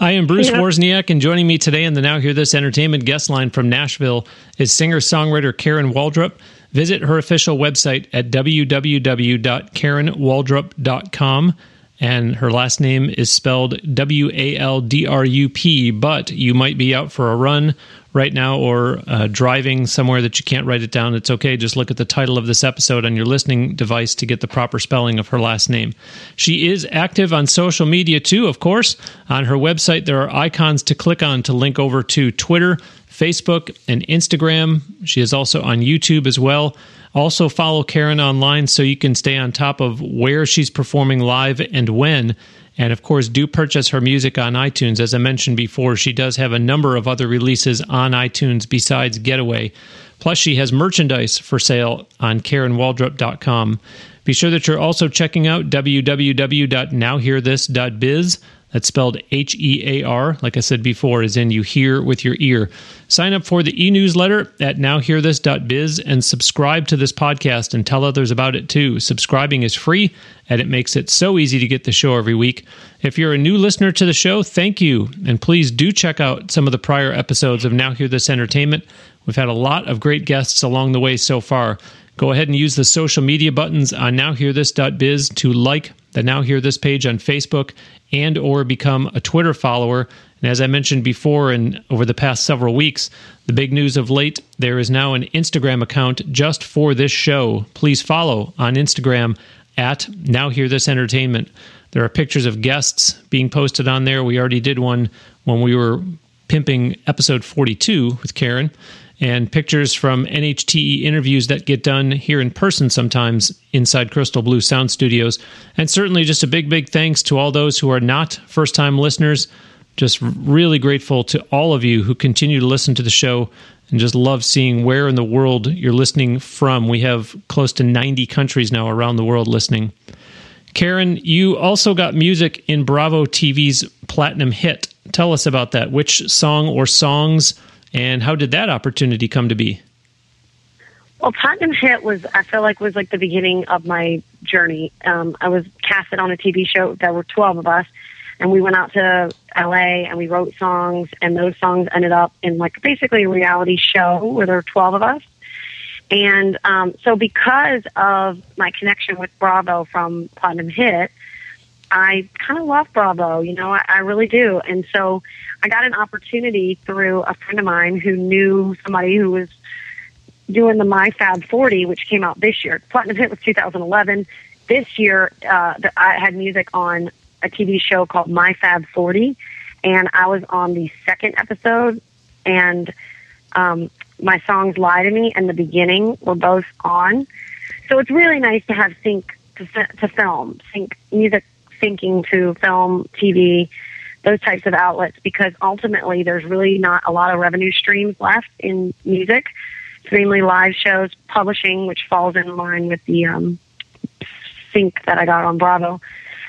I am Bruce Wozniak, and joining me today in the Now Hear This Entertainment guest line from Nashville is singer-songwriter Karen Waldrup. Visit her official website at www.KarenWaldrup.com, and her last name is spelled W-A-L-D-R-U-P, but you might be out for a run right now or driving somewhere that you can't write it down. It's okay. Just look at the title of this episode on your listening device to get the proper spelling of her last name. She is active on social media too, of course. On her website, there are icons to click on to link over to Twitter, Facebook, and Instagram. She is also on YouTube as well. Also follow Karen online so you can stay on top of where she's performing live and when. And, of course, do purchase her music on iTunes. As I mentioned before, she does have a number of other releases on iTunes besides Getaway. Plus, she has merchandise for sale on KarenWaldrup.com. Be sure that you're also checking out www.nowhearthis.biz. That's spelled H-E-A-R, like I said before, as in you hear with your ear. Sign up for the e-newsletter at nowhearthis.biz and subscribe to this podcast and tell others about it too. Subscribing is free, and it makes it so easy to get the show every week. If you're a new listener to the show, thank you. And please do check out some of the prior episodes of Now Hear This Entertainment. We've had a lot of great guests along the way so far. Go ahead and use the social media buttons on nowhearthis.biz to like the Now Hear This page on Facebook and or become a Twitter follower. And as I mentioned before, and over the past several weeks, the big news of late, there is now an Instagram account just for this show. Please follow on Instagram at Now Hear This Entertainment. There are pictures of guests being posted on there. We already did one when we were pimping episode 42 with Karen, and pictures from NHTE interviews that get done here in person sometimes inside Crystal Blue Sound Studios. And certainly just a big, big thanks to all those who are not first-time listeners. Just really grateful to all of you who continue to listen to the show and just love seeing where in the world you're listening from. We have close to 90 countries now around the world listening. Karen, you also got music in Bravo TV's Platinum Hit. Tell us about that. Which song or songs, and how did that opportunity come to be? Well, Platinum Hit was the beginning of my journey. I was casted on a TV show. There were 12 of us, and we went out to LA and we wrote songs, and those songs ended up in basically a reality show where there were 12 of us. And so because of my connection with Bravo from Platinum Hit, I kind of love Bravo, you know, I really do. And so I got an opportunity through a friend of mine who knew somebody who was doing the My Fab 40, which came out this year. Platinum Hit was 2011. This year, I had music on a TV show called My Fab 40, and I was on the second episode, and my songs Lie to Me and The Beginning were both on. So it's really nice to have sync music to film, TV, those types of outlets, because ultimately there's really not a lot of revenue streams left in music. It's mainly live shows, publishing, which falls in line with the sync that I got on Bravo,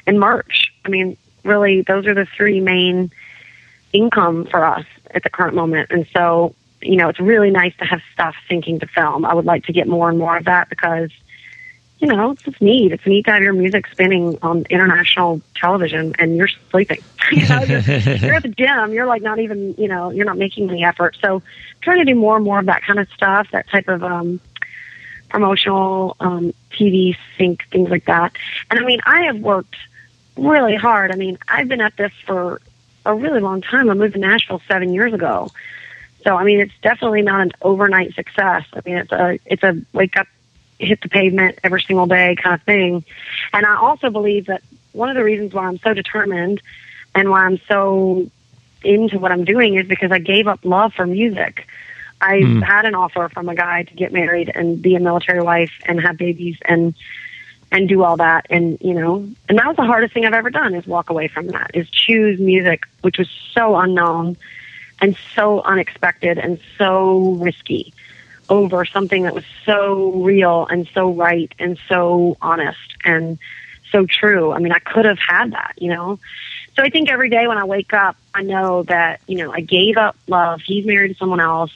and merch. I mean, really, those are the three main income for us at the current moment. And so, you know, it's really nice to have stuff syncing to film. I would like to get more and more of that because, you know, it's just neat. It's neat to have your music spinning on international television and you're sleeping. You know, you're at the gym. You're like not even, you know, you're not making any effort. So I'm trying to do more and more of that kind of stuff, that type of promotional TV sync, things like that. And I mean, I have worked really hard. I mean, I've been at this for a really long time. I moved to Nashville 7 years ago. So, I mean, it's definitely not an overnight success. I mean, it's a wake up, hit the pavement every single day kind of thing. And I also believe that one of the reasons why I'm so determined and why I'm so into what I'm doing is because I gave up love for music. I had an offer from a guy to get married and be a military wife and have babies and do all that. And, you know, and that was the hardest thing I've ever done, is walk away from that, is choose music, which was so unknown and so unexpected and so risky, over something that was so real and so right and so honest and so true. I mean, I could have had that, you know? So I think every day when I wake up, I know that, you know, I gave up love. He's married to someone else.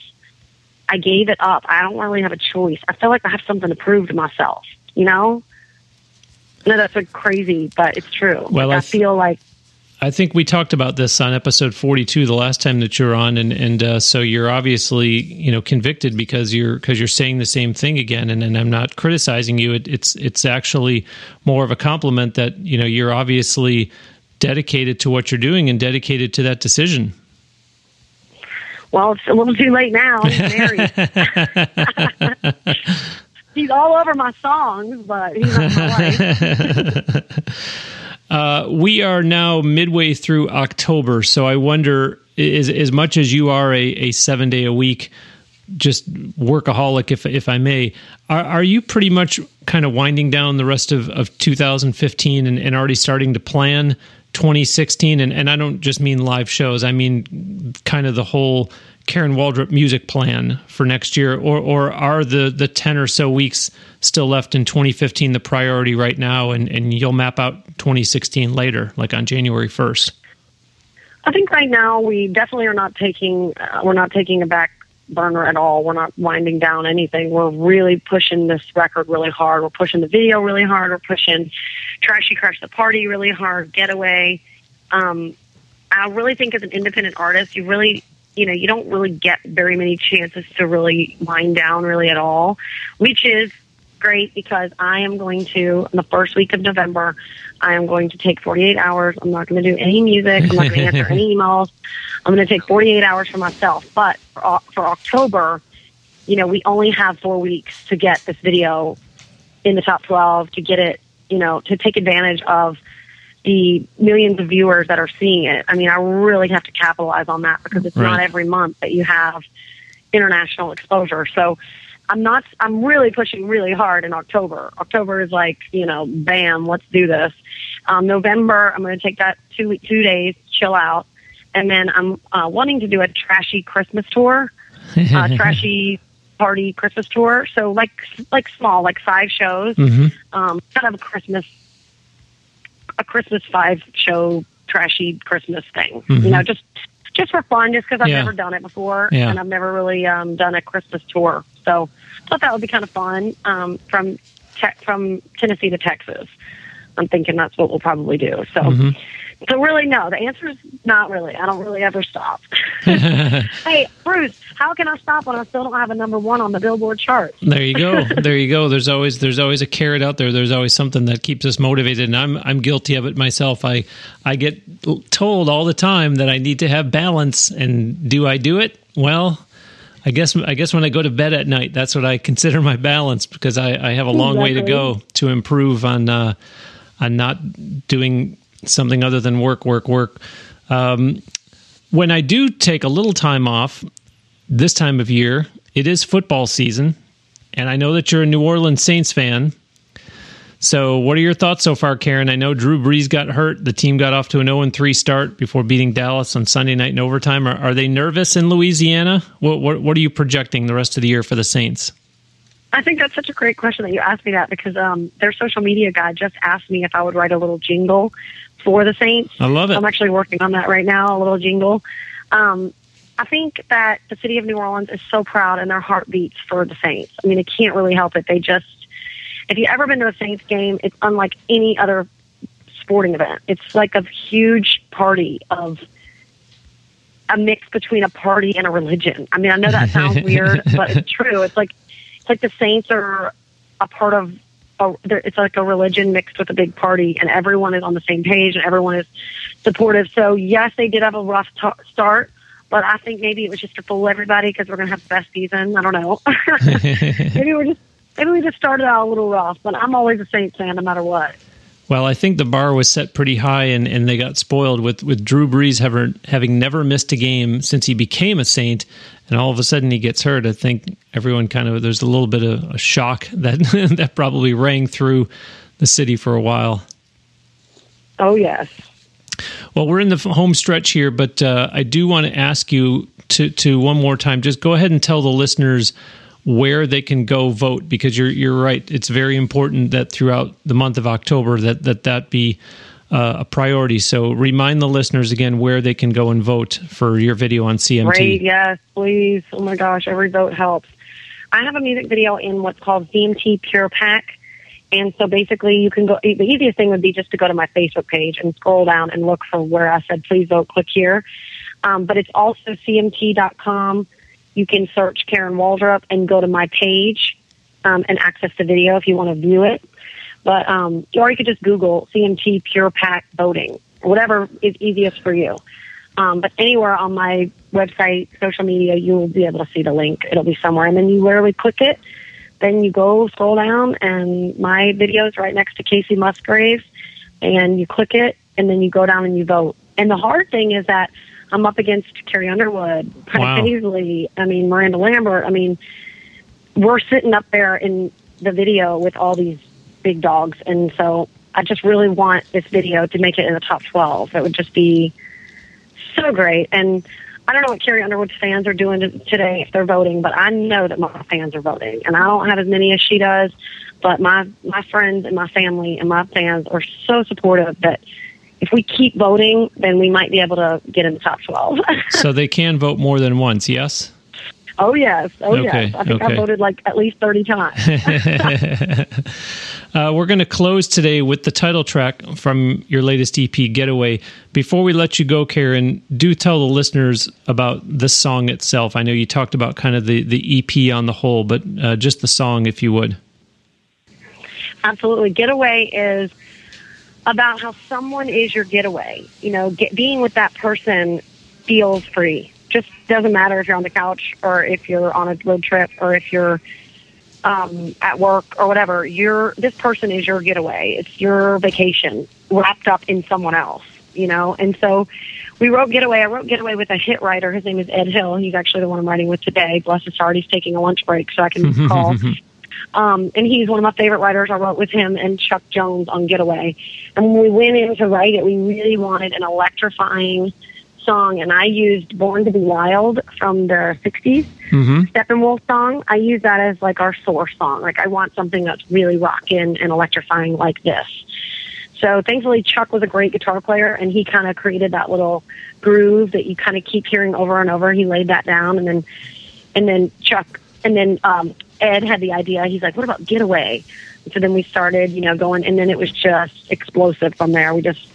I gave it up. I don't really have a choice. I feel like I have something to prove to myself, you know? No, that's like crazy, but it's true. Well, like, I feel like, I think we talked about this on episode 42, the last time that you were on, and so you're obviously, you know, convicted because you're saying the same thing again. And I'm not criticizing you; it's actually more of a compliment that, you know, you're obviously dedicated to what you're doing and dedicated to that decision. Well, it's a little too late now. I'm married. He's all over my songs, but he's not my wife. We are now midway through October, so I wonder, as much as you are a 7-day-a-week just workaholic, if I may, are you pretty much kind of winding down the rest of 2015 and already starting to plan 2016? And I don't just mean live shows, I mean kind of the whole Karen Waldrup music plan for next year, or are the 10 or so weeks still left in 2015 the priority right now, and you'll map out 2016 later, like on January 1st? I think right now we definitely are not taking a back burner at all. We're not winding down anything. We're really pushing this record really hard. We're pushing the video really hard. We're pushing Trashy Crashed the Party really hard, Getaway. I really think as an independent artist, you don't really get very many chances to really wind down really at all, which is great because I am going to, in the first week of November, I am going to take 48 hours. I'm not going to do any music. I'm not going to answer any emails. I'm going to take 48 hours for myself. But for October, you know, we only have 4 weeks to get this video in the top 12, to get it, you know, to take advantage of the millions of viewers that are seeing it. I mean, I really have to capitalize on that because it's not every month that you have international exposure. So I'm really pushing really hard in October. October is like, you know, bam, let's do this. November, I'm going to take that 2 days, chill out. And then I'm wanting to do a trashy Christmas tour, trashy party Christmas tour. So like small, like 5 shows, kind of a Christmas 5-show trashy Christmas thing, you know, just for fun, just because I've never done it before, and I've never really done a Christmas tour. So I thought that would be kind of fun, from Tennessee to Texas. I'm thinking that's what we'll probably do. So, so really, no, the answer is not really. I don't really ever stop. Hey, Bruce, how can I stop when I still don't have a number one on the Billboard charts? There you go. There you go. There's always a carrot out there. There's always something that keeps us motivated. And I'm guilty of it myself. I get told all the time that I need to have balance. And do I do it? Well, I guess when I go to bed at night, that's what I consider my balance, because I have a long way to go to improve on not doing something other than work. When I do take a little time off this time of year, it is football season, and I know that you're a New Orleans Saints fan. So what are your thoughts so far, Karen? I know Drew Brees got hurt. The team got off to an 0-3 start before beating Dallas on Sunday night in overtime. Are they nervous in Louisiana? What are you projecting the rest of the year for the Saints? I think that's such a great question that you asked me that, because their social media guy just asked me if I would write a little jingle for the Saints. I love it. I'm actually working on that right now, a little jingle. I think that the city of New Orleans is so proud in their heartbeats for the Saints. I mean, they can't really help it. They just, if you've ever been to a Saints game, it's unlike any other sporting event. It's like a huge party of a mix between a party and a religion. I mean, I know that sounds weird, but it's true. It's like the Saints are a part of, it's like a religion mixed with a big party, and everyone is on the same page and everyone is supportive. So yes, they did have a rough start, but I think maybe it was just to fool everybody, because we're going to have the best season. I don't know. Maybe we just started out a little rough, but I'm always a Saints fan no matter what. Well, I think the bar was set pretty high, and they got spoiled with Drew Brees having never missed a game since he became a Saint, and all of a sudden he gets hurt. I think everyone there's a little bit of a shock that probably rang through the city for a while. Oh, yes. Well, we're in the home stretch here, but I do want to ask you to one more time, just go ahead and tell the listeners where they can go vote, because you're right. It's very important that throughout the month of October that be a priority. So remind the listeners again where they can go and vote for your video on CMT. Great, yes, please. Oh my gosh, every vote helps. I have a music video in what's called CMT Pure Pack. And so basically you can go, the easiest thing would be just to go to my Facebook page and scroll down and look for where I said, please vote, click here. But it's also cmt.com. You can search Karen Waldrup and go to my page and access the video if you want to view it. But or you could just Google CMT Pure Pack voting, whatever is easiest for you. But anywhere on my website, social media, you'll be able to see the link. It'll be somewhere. And then you literally click it. Then you go scroll down, and my video is right next to Casey Musgraves. And you click it, and then you go down and you vote. And the hard thing is that I'm up against Carrie Underwood, Pat Paisley, I mean, Miranda Lambert. I mean, we're sitting up there in the video with all these big dogs. And so I just really want this video to make it in the top 12. It would just be so great. And I don't know what Carrie Underwood's fans are doing today if they're voting, but I know that my fans are voting. And I don't have as many as she does, but my friends and my family and my fans are so supportive that if we keep voting, then we might be able to get in the top 12. So they can vote more than once, yes? Oh, yes. Oh, okay. Yes. I think I voted like at least 30 times. We're going to close today with the title track from your latest EP, Getaway. Before we let you go, Karen, do tell the listeners about the song itself. I know you talked about kind of the EP on the whole, but just the song, if you would. Absolutely. Getaway is about how someone is your getaway. You know, being with that person feels free. Just doesn't matter if you're on the couch or if you're on a road trip or if you're at work or whatever. This person is your getaway. It's your vacation wrapped up in someone else, you know? And so we wrote Getaway. I wrote Getaway with a hit writer. His name is Ed Hill. He's actually the one I'm writing with today. Bless his heart. He's taking a lunch break so I can call. And he's one of my favorite writers. I wrote with him and Chuck Jones on Getaway. And when we went in to write it, we really wanted an electrifying song. And I used Born to Be Wild from the 60s, Steppenwolf song. I use that as like our source song. Like, I want something that's really rockin' and electrifying like this. So thankfully, Chuck was a great guitar player, and he kind of created that little groove that you kind of keep hearing over and over. He laid that down, and then Ed had the idea. He's like, what about Getaway? So then we started, you know, going, and then it was just explosive from there. We just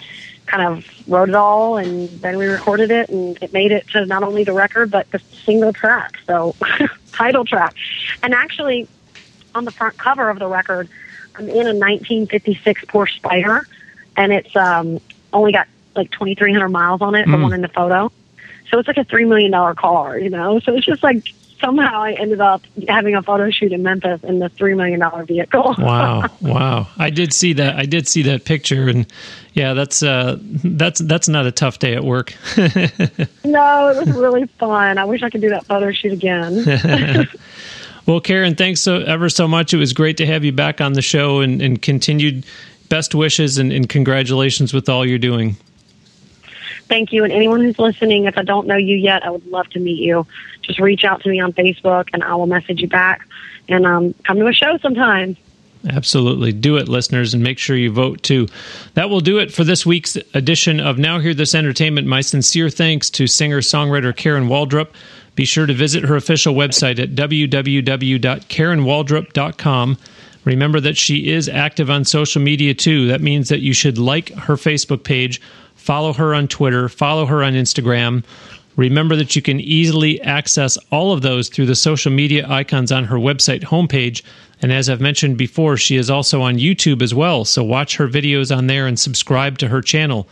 kind of wrote it all, and then we recorded it, and it made it to not only the record, but the single track, so title track. And actually, on the front cover of the record, I'm in a 1956 Porsche Spyder, and it's only got like 2,300 miles on it, the one in the photo. So it's like a $3 million car, you know? So it's just like, somehow I ended up having a photo shoot in Memphis in the $3 million vehicle. Wow. I did see that picture, and yeah, that's not a tough day at work. No, it was really fun. I wish I could do that photo shoot again. Well, Karen, thanks ever so much. It was great to have you back on the show, and continued best wishes and congratulations with all you're doing. Thank you. And anyone who's listening, if I don't know you yet, I would love to meet you. Just reach out to me on Facebook, and I will message you back, and come to a show sometime. Absolutely. Do it, listeners, and make sure you vote, too. That will do it for this week's edition of Now Hear This Entertainment. My sincere thanks to singer-songwriter Karen Waldrup. Be sure to visit her official website at www.KarenWaldrup.com. Remember that she is active on social media, too. That means that you should like her Facebook page, follow her on Twitter, follow her on Instagram. Remember that you can easily access all of those through the social media icons on her website homepage. And as I've mentioned before, she is also on YouTube as well, so watch her videos on there and subscribe to her channel.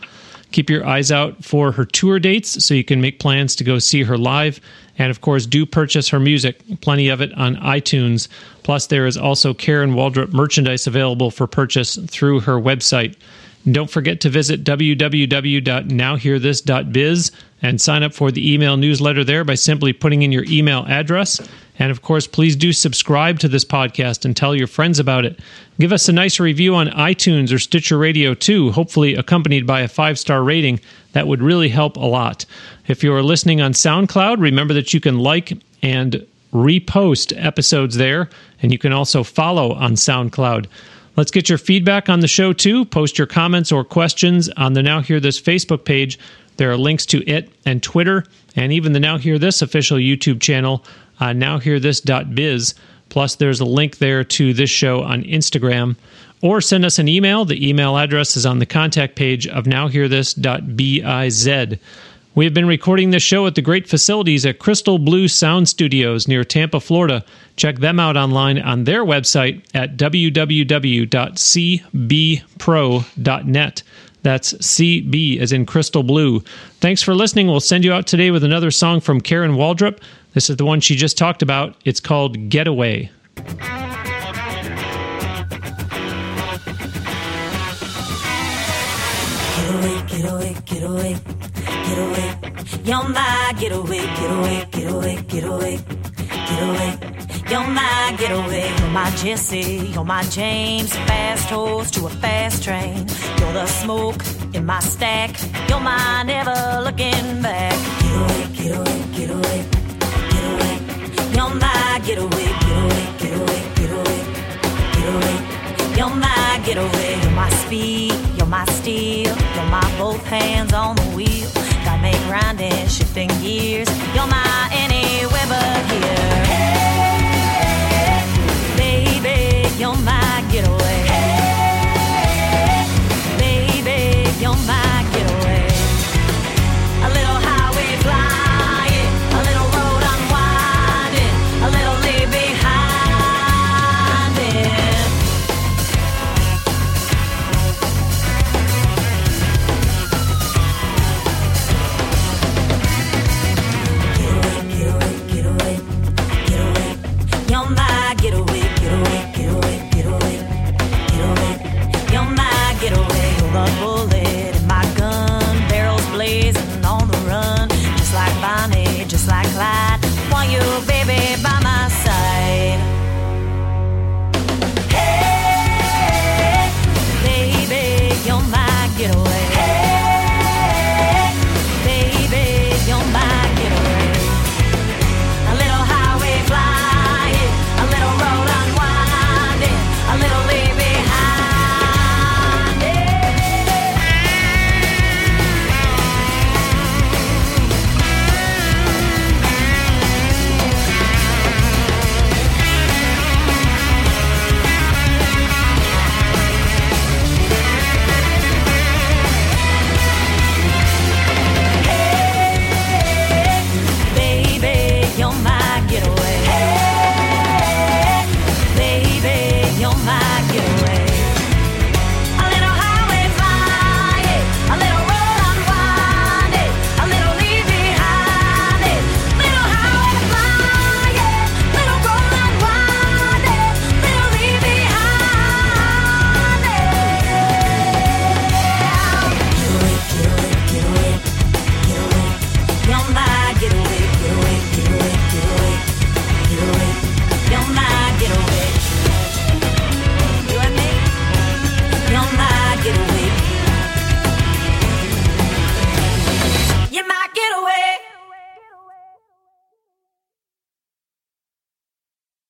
Keep your eyes out for her tour dates so you can make plans to go see her live. And, of course, do purchase her music, plenty of it on iTunes. Plus, there is also Karen Waldrup merchandise available for purchase through her website. And don't forget to visit www.nowhearthis.biz and sign up for the email newsletter there by simply putting in your email address. And, of course, please do subscribe to this podcast and tell your friends about it. Give us a nice review on iTunes or Stitcher Radio, too, hopefully accompanied by a 5-star rating. That would really help a lot. If you are listening on SoundCloud, remember that you can like and repost episodes there, and you can also follow on SoundCloud. Let's get your feedback on the show, too. Post your comments or questions on the Now Hear This Facebook page. There are links to it and Twitter, and even the Now Hear This official YouTube channel, nowhearthis.biz. Plus, there's a link there to this show on Instagram. Or send us an email. The email address is on the contact page of nowhearthis.biz. We have been recording this show at the great facilities at Crystal Blue Sound Studios near Tampa, Florida. Check them out online on their website at www.cbpro.net. That's CB as in Crystal Blue. Thanks for listening. We'll send you out today with another song from Karen Waldrup. This is the one she just talked about. It's called Getaway. Getaway, getaway. You're my getaway, getaway, getaway, getaway, getaway. You're my getaway. You're my Jesse, you're my James. Fast horse to a fast train. You're the smoke in my stack. You're my never looking back. Getaway, getaway, getaway, getaway. You're my getaway, getaway, getaway, getaway, getaway. You're my getaway. You're my speed, you're my steel. You're my both hands on the wheel. Got me grinding, shifting gears. You're my anywhere but here. Hey, baby, you're my getaway. Hey, baby, you're my getaway. A little highway flying, a little road unwinding, a little leave behind it. Baby, bye.